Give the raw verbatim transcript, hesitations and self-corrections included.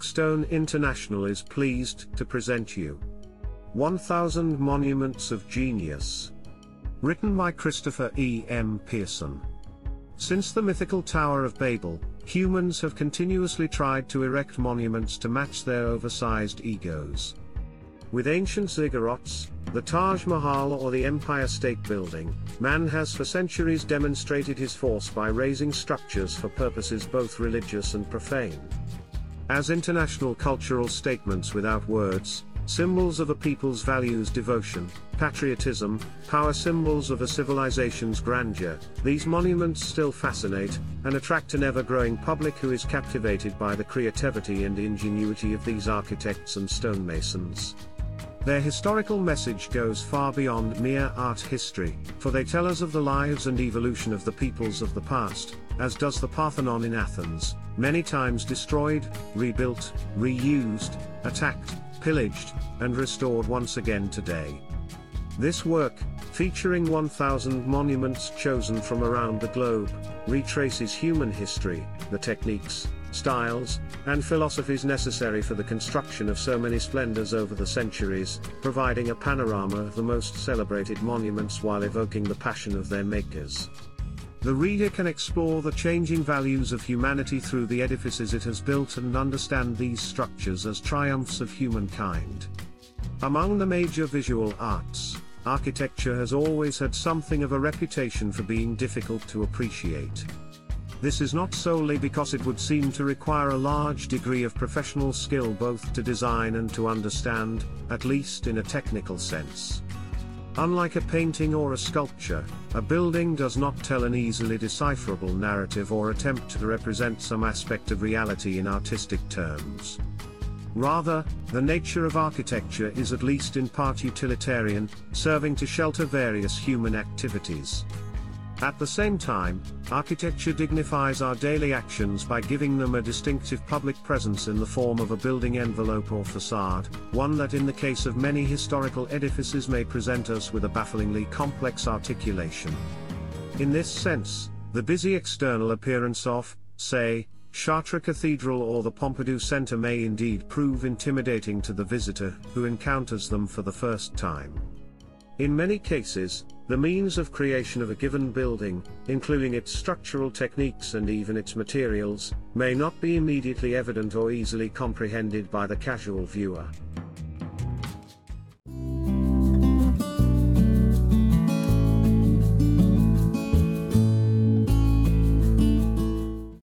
Parkstone International is pleased to present you one thousand Monuments of Genius, written by Christopher E. M. Pearson. Since the mythical Tower of Babel, humans have continuously tried to erect monuments to match their oversized egos. With ancient ziggurats, the Taj Mahal or the Empire State Building, man has for centuries demonstrated his force by raising structures for purposes both religious and profane. As international cultural statements without words, symbols of a people's values, devotion, patriotism, power, symbols of a civilization's grandeur, these monuments still fascinate and attract an ever-growing public who is captivated by the creativity and ingenuity of these architects and stonemasons. Their historical message goes far beyond mere art history, for they tell us of the lives and evolution of the peoples of the past, as does the Parthenon in Athens, many times destroyed, rebuilt, reused, attacked, pillaged, and restored once again today. This work, featuring one thousand monuments chosen from around the globe, retraces human history, the techniques, styles, and philosophies necessary for the construction of so many splendors over the centuries, providing a panorama of the most celebrated monuments while evoking the passion of their makers. The reader can explore the changing values of humanity through the edifices it has built and understand these structures as triumphs of humankind. Among the major visual arts, architecture has always had something of a reputation for being difficult to appreciate. This is not solely because it would seem to require a large degree of professional skill both to design and to understand, at least in a technical sense. Unlike a painting or a sculpture, a building does not tell an easily decipherable narrative or attempt to represent some aspect of reality in artistic terms. Rather, the nature of architecture is at least in part utilitarian, serving to shelter various human activities. At the same time, architecture dignifies our daily actions by giving them a distinctive public presence in the form of a building envelope or facade, one that in the case of many historical edifices may present us with a bafflingly complex articulation. In this sense, the busy external appearance of, say, Chartres Cathedral or the Pompidou Centre may indeed prove intimidating to the visitor who encounters them for the first time. In many cases, the means of creation of a given building, including its structural techniques and even its materials, may not be immediately evident or easily comprehended by the casual viewer.